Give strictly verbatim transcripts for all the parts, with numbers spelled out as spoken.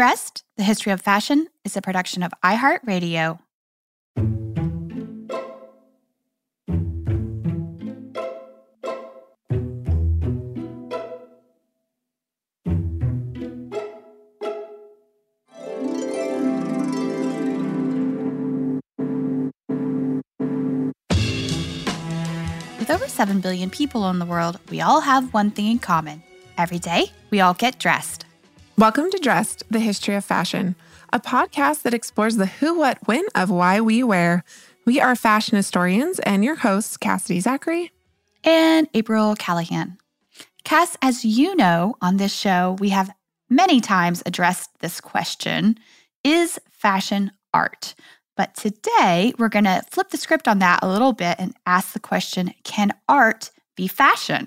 Dressed, The History of Fashion is a production of iHeartRadio. With over seven billion people in the world, we all have one thing in common. Every day, we all get dressed. Welcome to Dressed, The History of Fashion, a podcast that explores the who, what, when of why we wear. We are fashion historians and your hosts, Cassidy Zachary and April Callahan. Cass, as you know, on this show, we have many times addressed this question, is fashion art? But today, we're going to flip the script on that a little bit and ask the question, can art be fashion?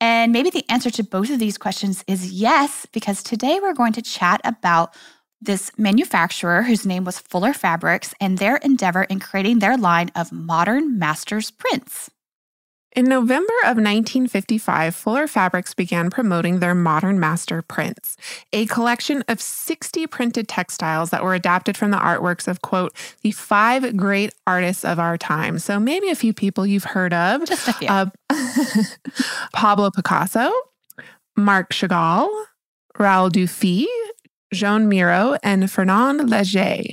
And maybe the answer to both of these questions is yes, because today we're going to chat about this manufacturer whose name was Fuller Fabrics and their endeavor in creating their line of modern master's prints. In November of nineteen fifty-five, Fuller Fabrics began promoting their Modern Master Prints, a collection of sixty printed textiles that were adapted from the artworks of, quote, the five great artists of our time. So maybe a few people you've heard of. Just a few. Uh, Pablo Picasso, Marc Chagall, Raoul Dufy, Joan Miró, and Fernand Léger.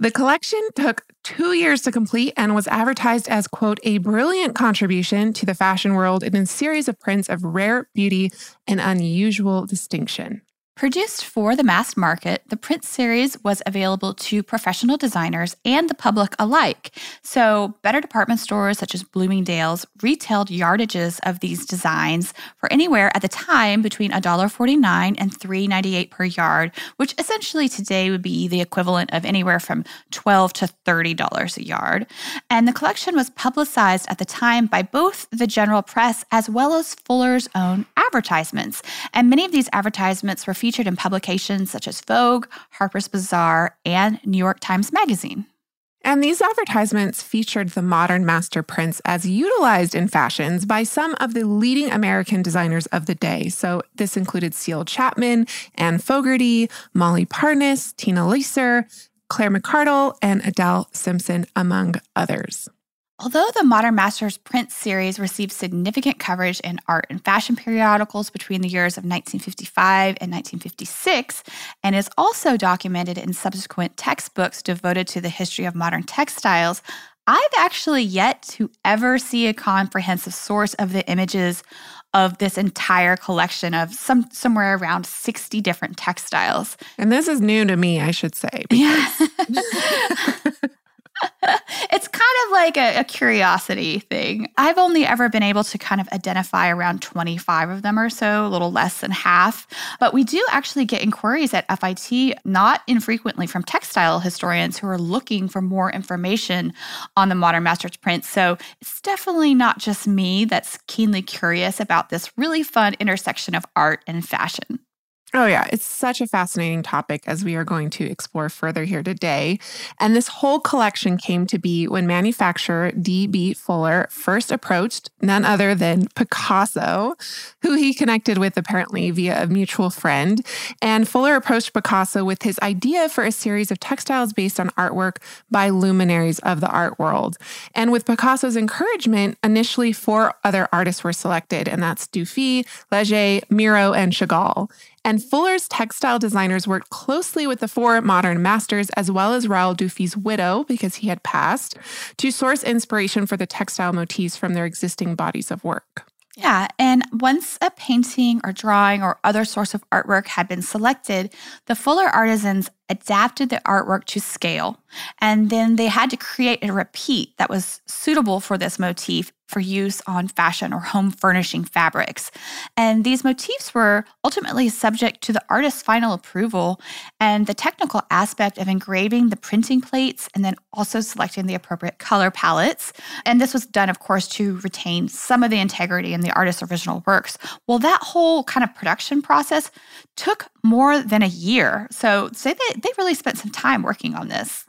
The collection took two years to complete and was advertised as, quote, a brilliant contribution to the fashion world in a series of prints of rare beauty and unusual distinction. Produced for the mass market, the print series was available to professional designers and the public alike. So better department stores such as Bloomingdale's retailed yardages of these designs for anywhere at the time between one dollar and forty-nine cents and three dollars and ninety-eight cents per yard, which essentially today would be the equivalent of anywhere from twelve dollars to thirty dollars a yard. And the collection was publicized at the time by both the general press as well as Fuller's own advertisements. And many of these advertisements were featured in publications such as Vogue, Harper's Bazaar, and New York Times Magazine. And these advertisements featured the modern master prints as utilized in fashions by some of the leading American designers of the day. So this included Seal Chapman, Anne Fogarty, Molly Parnis, Tina Leser, Claire McCardell, and Adele Simpson, among others. Although the Modern Masters print series received significant coverage in art and fashion periodicals between the years of nineteen fifty-five and nineteen fifty-six, and is also documented in subsequent textbooks devoted to the history of modern textiles, I've actually yet to ever see a comprehensive source of the images of this entire collection of some somewhere around sixty different textiles. And this is new to me, I should say. Because- yeah. It's kind of like a, a curiosity thing. I've only ever been able to kind of identify around twenty-five of them or so, a little less than half. But we do actually get inquiries at F I T not infrequently from textile historians who are looking for more information on the Modern Masters prints. So it's definitely not just me that's keenly curious about this really fun intersection of art and fashion. Oh, yeah. It's such a fascinating topic as we are going to explore further here today. And this whole collection came to be when manufacturer D B. Fuller first approached none other than Picasso, who he connected with apparently via a mutual friend. And Fuller approached Picasso with his idea for a series of textiles based on artwork by luminaries of the art world. And with Picasso's encouragement, initially four other artists were selected, and that's Dufy, Léger, Miró, and Chagall. And Fuller's textile designers worked closely with the four modern masters, as well as Raoul Dufy's widow, because he had passed, to source inspiration for the textile motifs from their existing bodies of work. Yeah, and once a painting or drawing or other source of artwork had been selected, the Fuller artisans adapted the artwork to scale, and then they had to create a repeat that was suitable for this motif for use on fashion or home furnishing fabrics. And these motifs were ultimately subject to the artist's final approval and the technical aspect of engraving the printing plates and then also selecting the appropriate color palettes. And this was done, of course, to retain some of the integrity in the artist's original works. Well, that whole kind of production process took more than a year. So say they, they really spent some time working on this.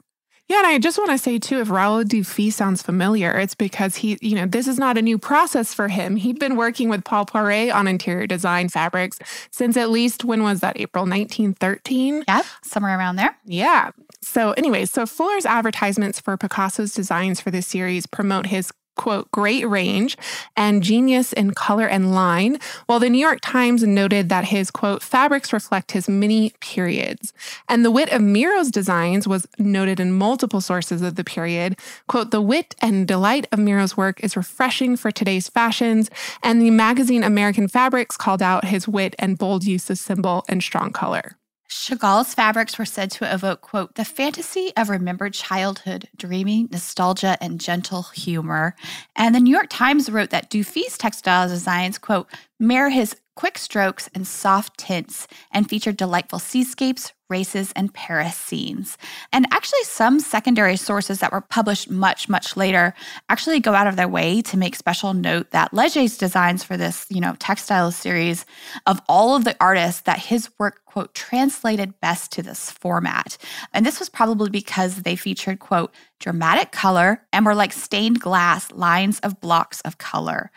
Yeah, and I just want to say, too, if Raoul Dufy sounds familiar, it's because he, you know, this is not a new process for him. He'd been working with Paul Poiret on interior design fabrics since at least, when was that, April nineteen thirteen? Yeah, somewhere around there. Yeah. So anyway, so Fuller's advertisements for Picasso's designs for this series promote his, quote, great range and genius in color and line, while the New York Times noted that his, quote, fabrics reflect his many periods. And the wit of Miro's designs was noted in multiple sources of the period. Quote, the wit and delight of Miro's work is refreshing for today's fashions, and the magazine American Fabrics called out his wit and bold use of symbol and strong color. Chagall's fabrics were said to evoke, quote, the fantasy of remembered childhood, dreamy nostalgia, and gentle humor. And the New York Times wrote that Dufy's textile designs, quote, mirror his quick strokes and soft tints and featured delightful seascapes, races, and Paris scenes. And actually some secondary sources that were published much, much later actually go out of their way to make special note that Léger's designs for this, you know, textile series, of all of the artists, that his work, quote, translated best to this format. And this was probably because they featured, quote, dramatic color and were like stained glass lines of blocks of color.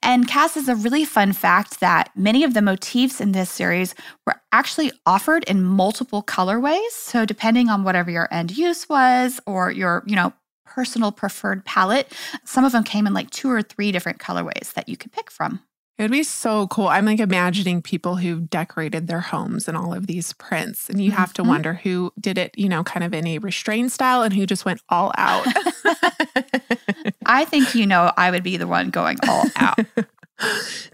And Cass, is a really fun fact that many of the motifs in this series were actually offered in multiple colorways. So depending on whatever your end use was or your, you know, personal preferred palette, some of them came in like two or three different colorways that you could pick from. It would be so cool. I'm like imagining people who decorated their homes in all of these prints. And you have to mm-hmm. wonder who did it, you know, kind of in a restrained style and who just went all out. I think, you know, I would be the one going all out.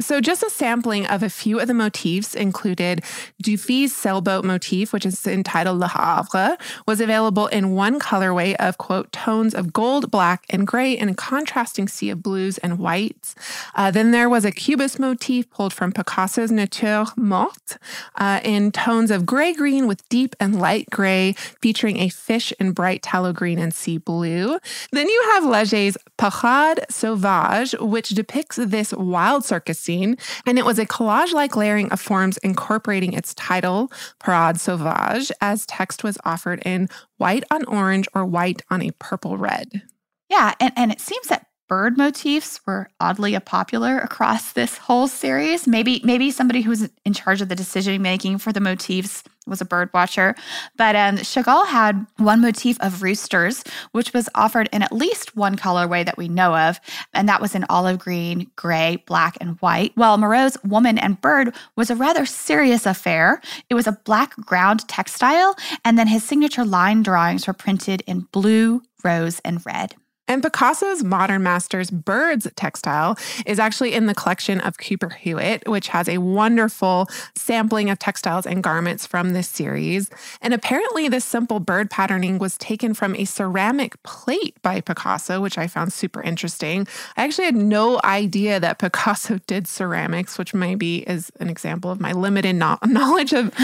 So just a sampling of a few of the motifs included Dufy's sailboat motif, which is entitled Le Havre, was available in one colorway of, quote, tones of gold, black, and gray in a contrasting sea of blues and whites. Uh, then there was a Cubist motif pulled from Picasso's Nature Morte uh, in tones of gray-green with deep and light gray, featuring a fish in bright tallow green and sea blue. Then you have Léger's Parade Sauvage, which depicts this wild circus scene, and it was a collage-like layering of forms incorporating its title, Parade Sauvage, as text was offered in white on orange or white on a purple red. Yeah, and, and it seems that bird motifs were oddly popular across this whole series. Maybe maybe somebody who was in charge of the decision-making for the motifs was a bird watcher. But um, Chagall had one motif of roosters, which was offered in at least one colorway that we know of, and that was in olive green, gray, black, and white. While Mirau's Woman and Bird was a rather serious affair. It was a black ground textile, and then his signature line drawings were printed in blue, rose, and red. And Picasso's Modern Masters Birds textile is actually in the collection of Cooper Hewitt, which has a wonderful sampling of textiles and garments from this series. And apparently this simple bird patterning was taken from a ceramic plate by Picasso, which I found super interesting. I actually had no idea that Picasso did ceramics, which maybe is an example of my limited no- knowledge of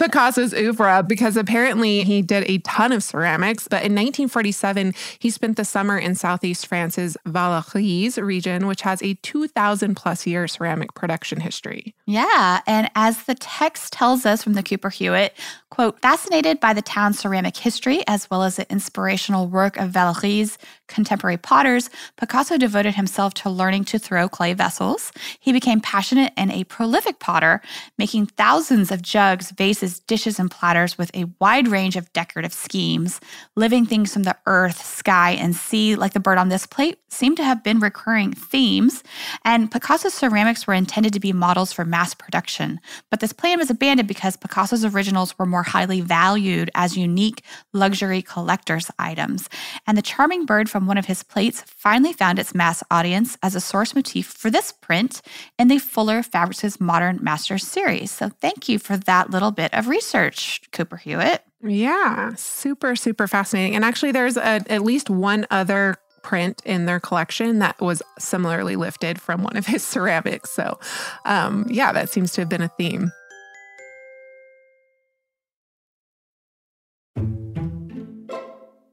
Picasso's oeuvre, because apparently he did a ton of ceramics. But in nineteen forty-seven, he spent the summer in in Southeast France's Vallauris region, which has a two thousand plus year ceramic production history. Yeah, and as the text tells us from the Cooper Hewitt, quote, fascinated by the town's ceramic history as well as the inspirational work of Vallauris' contemporary potters, Picasso devoted himself to learning to throw clay vessels. He became passionate and a prolific potter, making thousands of jugs, vases, dishes, and platters with a wide range of decorative schemes. Living things from the earth, sky, and sea, like the bird on this plate, seem to have been recurring themes, and Picasso's ceramics were intended to be models for mass production. But this plan was abandoned because Picasso's originals were more highly valued as unique luxury collector's items. And the charming bird from one of his plates finally found its mass audience as a source motif for this print in the Fuller Fabrics' Modern Masters series. So thank you for that little bit of research, Cooper Hewitt. Yeah, super, super fascinating. And actually, there's a, at least one other print in their collection that was similarly lifted from one of his ceramics. So um, yeah, that seems to have been a theme.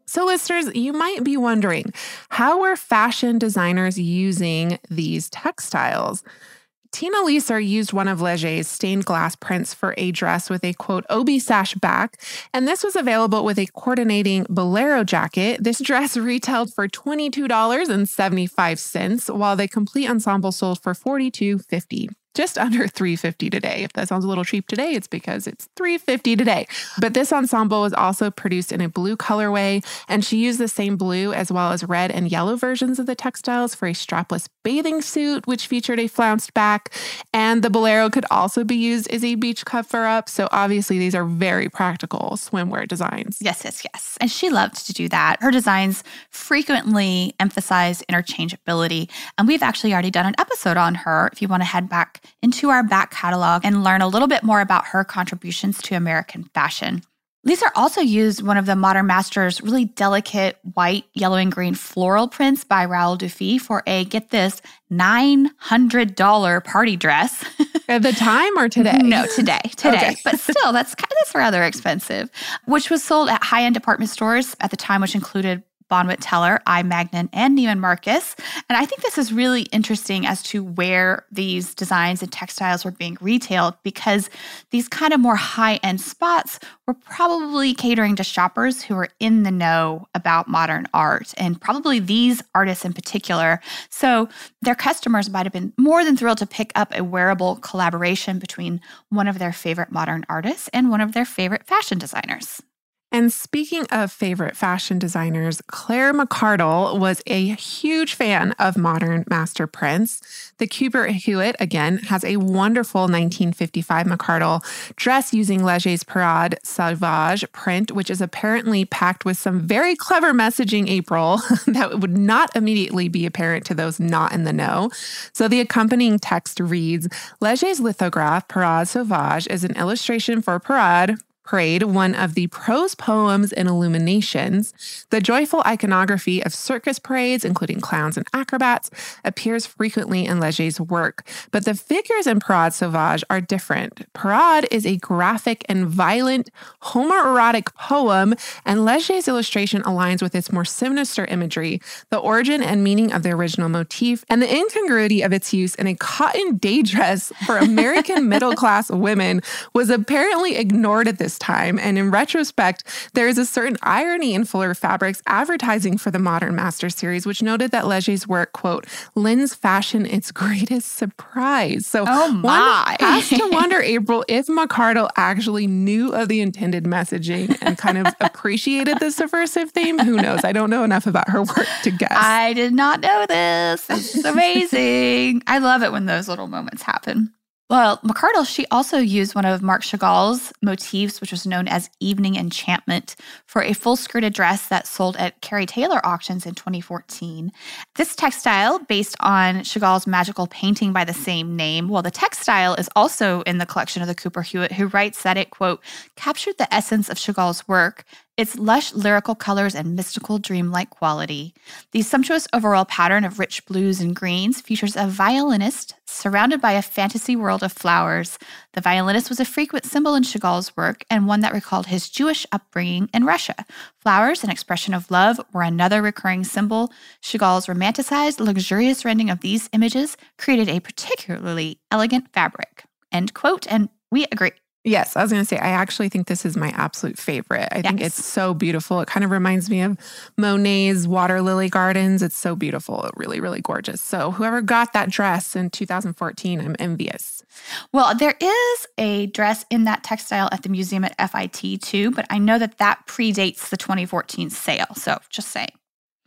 So listeners, you might be wondering, how were fashion designers using these textiles? Tina Leser used one of Léger's stained glass prints for a dress with a, quote, obi sash back, and this was available with a coordinating bolero jacket. This dress retailed for twenty-two dollars and seventy-five cents, while the complete ensemble sold for forty-two dollars and fifty cents. Just under three dollars and fifty cents today. If that sounds a little cheap today, it's because it's three dollars and fifty cents today. But this ensemble was also produced in a blue colorway, and she used the same blue as well as red and yellow versions of the textiles for a strapless bathing suit, which featured a flounced back, and the bolero could also be used as a beach cover-up. So obviously, these are very practical swimwear designs. Yes, yes, yes. And she loved to do that. Her designs frequently emphasize interchangeability, and we've actually already done an episode on her. If you want to head back into our back catalog and learn a little bit more about her contributions to American fashion. Leser also used one of the Modern Master's really delicate white, yellow, and green floral prints by Raoul Dufy for a, get this, nine hundred dollars party dress. At the time or today? No, today, today. Okay. But still, that's kind of, that's rather expensive, which was sold at high-end department stores at the time, which included Bonwit Teller, I. Magnin, and Neiman Marcus. And I think this is really interesting as to where these designs and textiles were being retailed, because these kind of more high-end spots were probably catering to shoppers who were in the know about modern art, and probably these artists in particular. So their customers might have been more than thrilled to pick up a wearable collaboration between one of their favorite modern artists and one of their favorite fashion designers. And speaking of favorite fashion designers, Claire McCardell was a huge fan of modern master prints. The Cooper Hewitt, again, has a wonderful nineteen fifty-five McCardell dress using Léger's Parade Sauvage print, which is apparently packed with some very clever messaging, April, that would not immediately be apparent to those not in the know. So the accompanying text reads, Léger's lithograph Parade Sauvage is an illustration for Parade, Parade, one of the prose poems and illuminations. The joyful iconography of circus parades, including clowns and acrobats, appears frequently in Léger's work. But the figures in Parade Sauvage are different. Parade is a graphic and violent homoerotic poem, and Léger's illustration aligns with its more sinister imagery, the origin and meaning of the original motif, and the incongruity of its use in a cotton day dress for American middle-class women was apparently ignored at this time. And in retrospect, there is a certain irony in Fuller Fabrics advertising for the Modern Master series, which noted that Léger's work, quote, lends fashion its greatest surprise. So oh my. One has to wonder, April, if McCardell actually knew of the intended messaging and kind of appreciated this subversive theme. Who knows? I don't know enough about her work to guess. I did not know this. This is amazing. I love it when those little moments happen. Well, McCardell, she also used one of Marc Chagall's motifs, which was known as Evening Enchantment, for a full-skirted dress that sold at Kerry Taylor auctions in twenty fourteen. This textile, based on Chagall's magical painting by the same name, well, the textile is also in the collection of the Cooper Hewitt, who writes that it, quote, captured the essence of Chagall's work, its lush lyrical colors and mystical dreamlike quality. The sumptuous overall pattern of rich blues and greens features a violinist surrounded by a fantasy world of flowers. The violinist was a frequent symbol in Chagall's work and one that recalled his Jewish upbringing in Russia. Flowers, an expression of love, were another recurring symbol. Chagall's romanticized, luxurious rendering of these images created a particularly elegant fabric. End quote, and we agree. Yes, I was going to say, I actually think this is my absolute favorite. I yes. think it's so beautiful. It kind of reminds me of Monet's Water Lily Gardens. It's so beautiful. Really, really gorgeous. So whoever got that dress in two thousand fourteen, I'm envious. Well, there is a dress in that textile at the museum at F I T too, but I know that that predates the twenty fourteen sale. So just saying.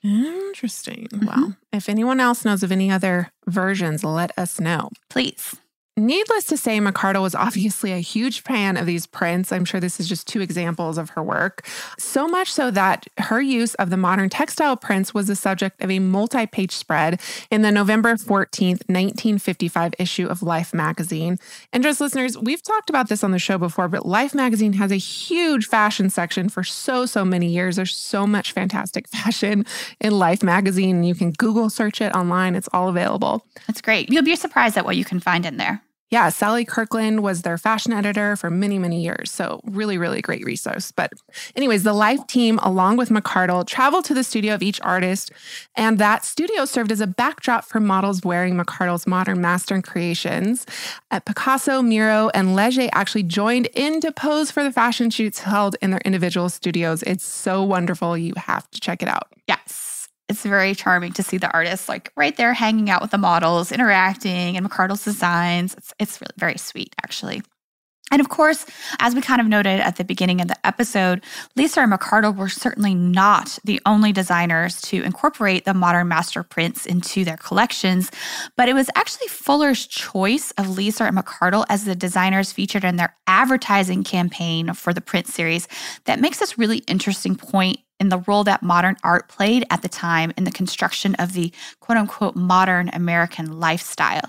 Interesting. Mm-hmm. Well, if anyone else knows of any other versions, let us know. Please. Needless to say, McCardell was obviously a huge fan of these prints. I'm sure this is just two examples of her work. So much so that her use of the modern textile prints was the subject of a multi-page spread in the November fourteenth, nineteen fifty-five issue of Life Magazine. And just listeners, we've talked about this on the show before, but Life Magazine has a huge fashion section for so, so many years. There's so much fantastic fashion in Life Magazine. You can Google search it online. It's all available. That's great. You'll be surprised at what you can find in there. Yeah, Sally Kirkland was their fashion editor for many, many years. So really, really great resource. But anyways, the Life team, along with McCardell, traveled to the studio of each artist. And that studio served as a backdrop for models wearing McCardell's modern master creations. At Picasso, Miró, and Léger actually joined in to pose for the fashion shoots held in their individual studios. It's so wonderful. You have to check it out. Yes. It's very charming to see the artists like right there hanging out with the models, interacting, and McCardell's designs. It's it's really very sweet, actually. And of course, as we kind of noted at the beginning of the episode, Leser and McCardell were certainly not the only designers to incorporate the modern master prints into their collections, but it was actually Fuller's choice of Leser and McCardell as the designers featured in their advertising campaign for the print series that makes this really interesting point in the role that modern art played at the time in the construction of the quote-unquote modern American lifestyle.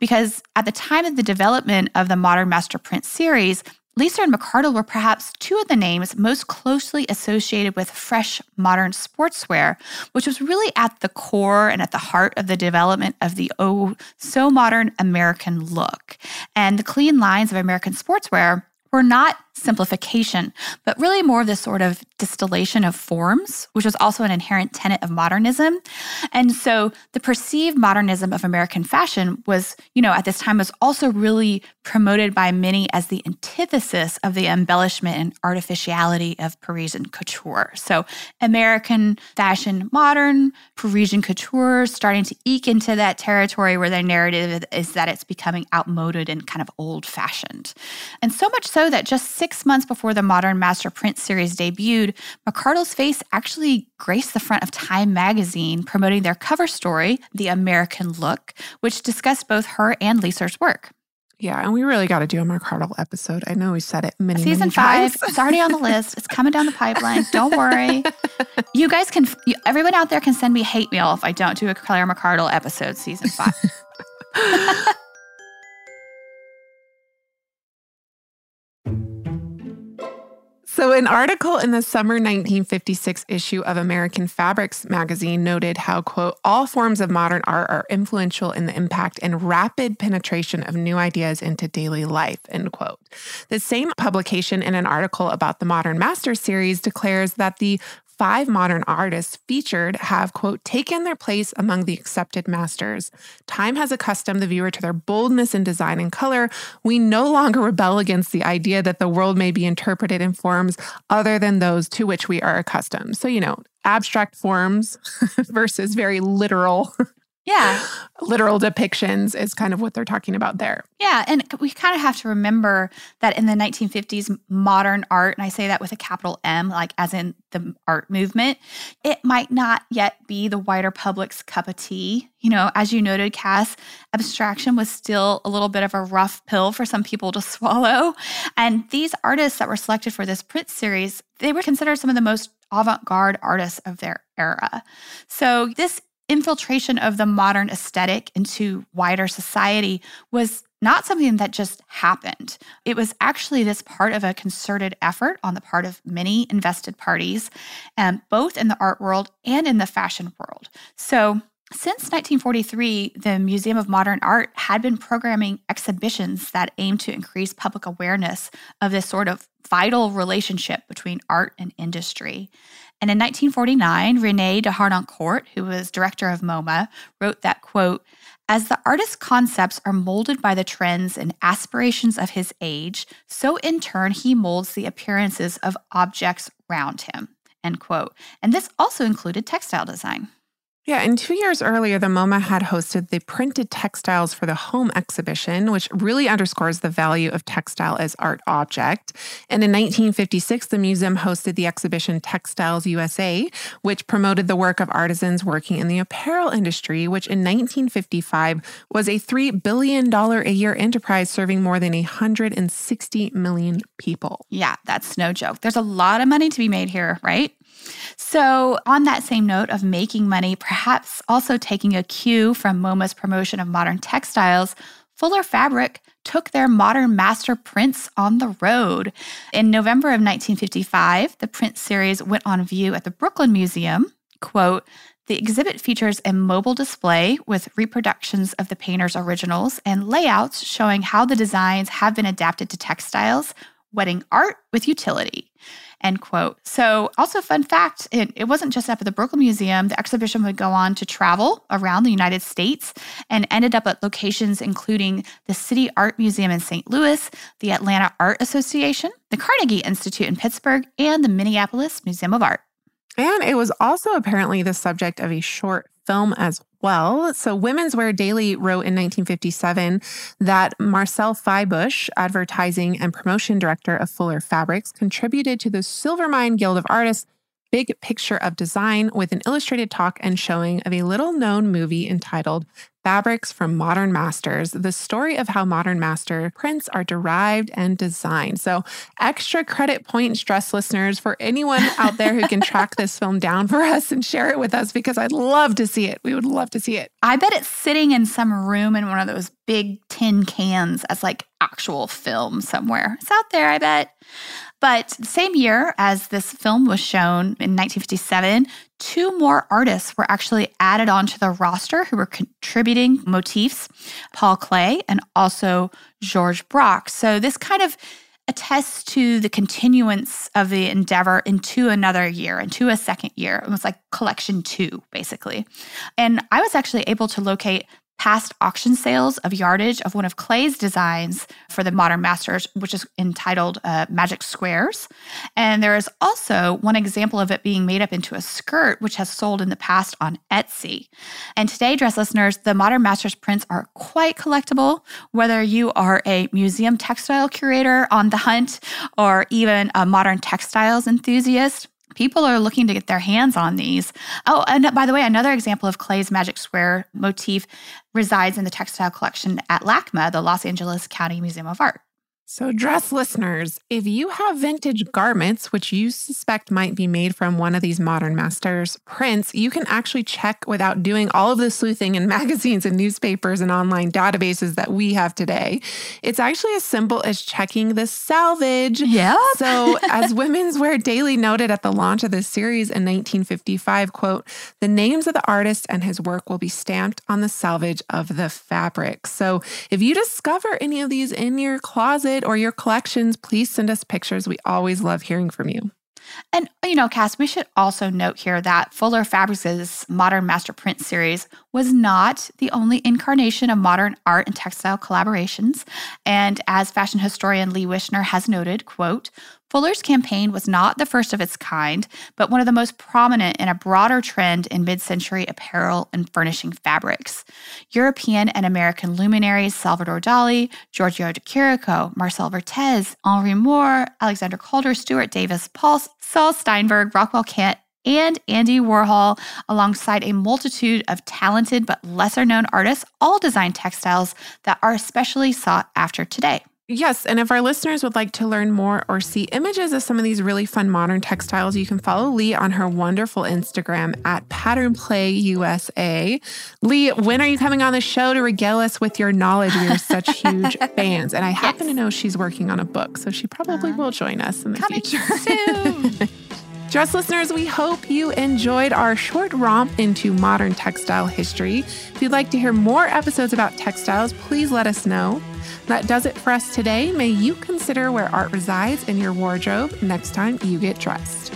Because at the time of the development of the modern master print series, Leser and McCardell were perhaps two of the names most closely associated with fresh modern sportswear, which was really at the core and at the heart of the development of the oh so modern American look. And the clean lines of American sportswear were not simplification, but really more of this sort of distillation of forms, which was also an inherent tenet of modernism. And so the perceived modernism of American fashion was, you know, at this time was also really promoted by many as the antithesis of the embellishment and artificiality of Parisian couture. So American fashion, modern, Parisian couture, starting to eke into that territory where their narrative is that it's becoming outmoded and kind of old-fashioned. And so much so that just six months before the Modern Master Print series debuted, McCardell's face actually graced the front of Time Magazine, promoting their cover story, The American Look, which discussed both her and Leser's work. Yeah, and we really got to do a McCardell episode. I know we said it many, Season many times. Season five, it's already on the list. It's coming down the pipeline. Don't worry. You guys can, you, everyone out there can send me hate mail if I don't do a Claire McCardell episode, season five. So an article in the summer nineteen fifty-six issue of American Fabrics magazine noted how, quote, all forms of modern art are influential in the impact and rapid penetration of new ideas into daily life, end quote. The same publication in an article about the Modern Master series declares that the five modern artists featured have, quote, taken their place among the accepted masters. Time has accustomed the viewer to their boldness in design and color. We no longer rebel against the idea that the world may be interpreted in forms other than those to which we are accustomed. So, you know, abstract forms versus very literal. Yeah. Literal depictions is kind of what they're talking about there. Yeah. And we kind of have to remember that in the nineteen fifties, modern art, and I say that with a capital M, like as in the art movement, it might not yet be the wider public's cup of tea. You know, as you noted, Cass, abstraction was still a little bit of a rough pill for some people to swallow. And these artists that were selected for this print series, they were considered some of the most avant-garde artists of their era. So this infiltration of the modern aesthetic into wider society was not something that just happened. It was actually this part of a concerted effort on the part of many invested parties, um, both in the art world and in the fashion world. So since nineteen forty-three, the Museum of Modern Art had been programming exhibitions that aimed to increase public awareness of this sort of vital relationship between art and industry. And in nineteen forty-nine, René de Harnoncourt, who was director of MoMA, wrote that, quote, as the artist's concepts are molded by the trends and aspirations of his age, so in turn he molds the appearances of objects round him, end quote. And this also included textile design. Yeah, and two years earlier, the MoMA had hosted the Printed Textiles for the Home exhibition, which really underscores the value of textile as art object. And in nineteen fifty-six, the museum hosted the exhibition Textiles U S A, which promoted the work of artisans working in the apparel industry, which in nineteen fifty-five was a three billion dollars a year enterprise serving more than one hundred sixty million people. Yeah, that's no joke. There's a lot of money to be made here, right? So on that same note of making money, perhaps also taking a cue from MoMA's promotion of modern textiles, Fuller Fabric took their modern master prints on the road. In November of nineteen fifty-five, the print series went on view at the Brooklyn Museum. Quote, The exhibit features a mobile display with reproductions of the painter's originals and layouts showing how the designs have been adapted to textiles, wedding art with utility, end quote. So also fun fact, it, it wasn't just up at the Brooklyn Museum. The exhibition would go on to travel around the United States and ended up at locations including the City Art Museum in Saint Louis, the Atlanta Art Association, the Carnegie Institute in Pittsburgh, and the Minneapolis Museum of Art. And it was also apparently the subject of a short film as well. So Women's Wear Daily wrote in nineteen fifty-seven that Marcel Feibusch, advertising and promotion director of Fuller Fabrics, contributed to the Silvermine Guild of Artists' Big Picture of Design with an illustrated talk and showing of a little-known movie entitled Fabrics from Modern Masters, the story of how modern master prints are derived and designed. So extra credit points, dress listeners, for anyone out there who can track this film down for us and share it with us, because I'd love to see it. We would love to see it. I bet it's sitting in some room in one of those big tin cans as like actual film somewhere. It's out there, I bet. But the same year as this film was shown in nineteen fifty-seven, two more artists were actually added onto the roster who were contributing motifs, Paul Klee and also Georges Braque. So this kind of attests to the continuance of the endeavor into another year, into a second year. It was like collection two, basically. And I was actually able to locate past auction sales of yardage of one of Klee's designs for the Modern Masters, which is entitled uh, Magic Squares. And there is also one example of it being made up into a skirt, which has sold in the past on Etsy. And today, dress listeners, the Modern Masters prints are quite collectible, whether you are a museum textile curator on the hunt or even a modern textiles enthusiast. People are looking to get their hands on these. Oh, and by the way, another example of Klee's magic square motif resides in the textile collection at LACMA, the Los Angeles County Museum of Art. So dress listeners, if you have vintage garments, which you suspect might be made from one of these Modern Masters prints, you can actually check without doing all of the sleuthing in magazines and newspapers and online databases that we have today. It's actually as simple as checking the salvage. Yeah. So as Women's Wear Daily noted at the launch of this series in nineteen fifty-five, quote, the names of the artist and his work will be stamped on the salvage of the fabric. So if you discover any of these in your closet or your collections, please send us pictures. We always love hearing from you. And, you know, Cass, we should also note here that Fuller Fabrics' Modern Master Print series was not the only incarnation of modern art and textile collaborations. And as fashion historian Lee Wishner has noted, quote, Fuller's campaign was not the first of its kind, but one of the most prominent in a broader trend in mid-century apparel and furnishing fabrics. European and American luminaries Salvador Dali, Giorgio de Chirico, Marcel Vertès, Henri Moore, Alexander Calder, Stuart Davis, Paul Saul Steinberg, Rockwell Kent, and Andy Warhol, alongside a multitude of talented but lesser-known artists, all designed textiles that are especially sought after today. Yes, and if our listeners would like to learn more or see images of some of these really fun modern textiles, you can follow Lee on her wonderful Instagram at Pattern Play U S A. Lee, when are you coming on the show to regale us with your knowledge? We are such huge fans, and I happen yes. to know she's working on a book, so she probably uh, will join us in the coming future. Soon. Dress listeners, we hope you enjoyed our short romp into modern textile history. If you'd like to hear more episodes about textiles, please let us know. That does it for us today. May you consider where art resides in your wardrobe next time you get dressed.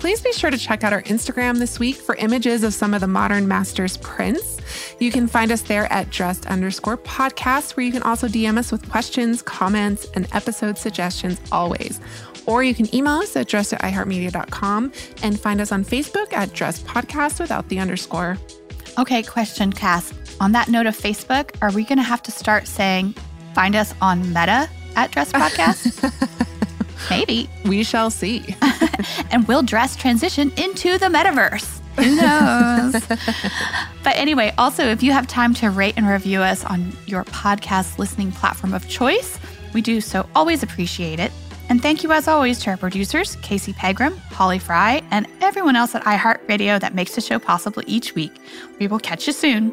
Please be sure to check out our Instagram this week for images of some of the Modern Masters prints. You can find us there at dressed underscore podcast, where you can also D M us with questions, comments, and episode suggestions always. Or you can email us at dressed at iHeartMedia dot com and find us on Facebook at dressed podcast without the underscore. Okay, question, Cass. On that note of Facebook, are we going to have to start saying, find us on Meta at dressed podcast? Maybe. We shall see. And will dress transition into the metaverse? Who knows? But anyway, also, if you have time to rate and review us on your podcast listening platform of choice, we do so always appreciate it. And thank you, as always, to our producers, Casey Pegram, Holly Fry, and everyone else at iHeartRadio that makes the show possible each week. We will catch you soon.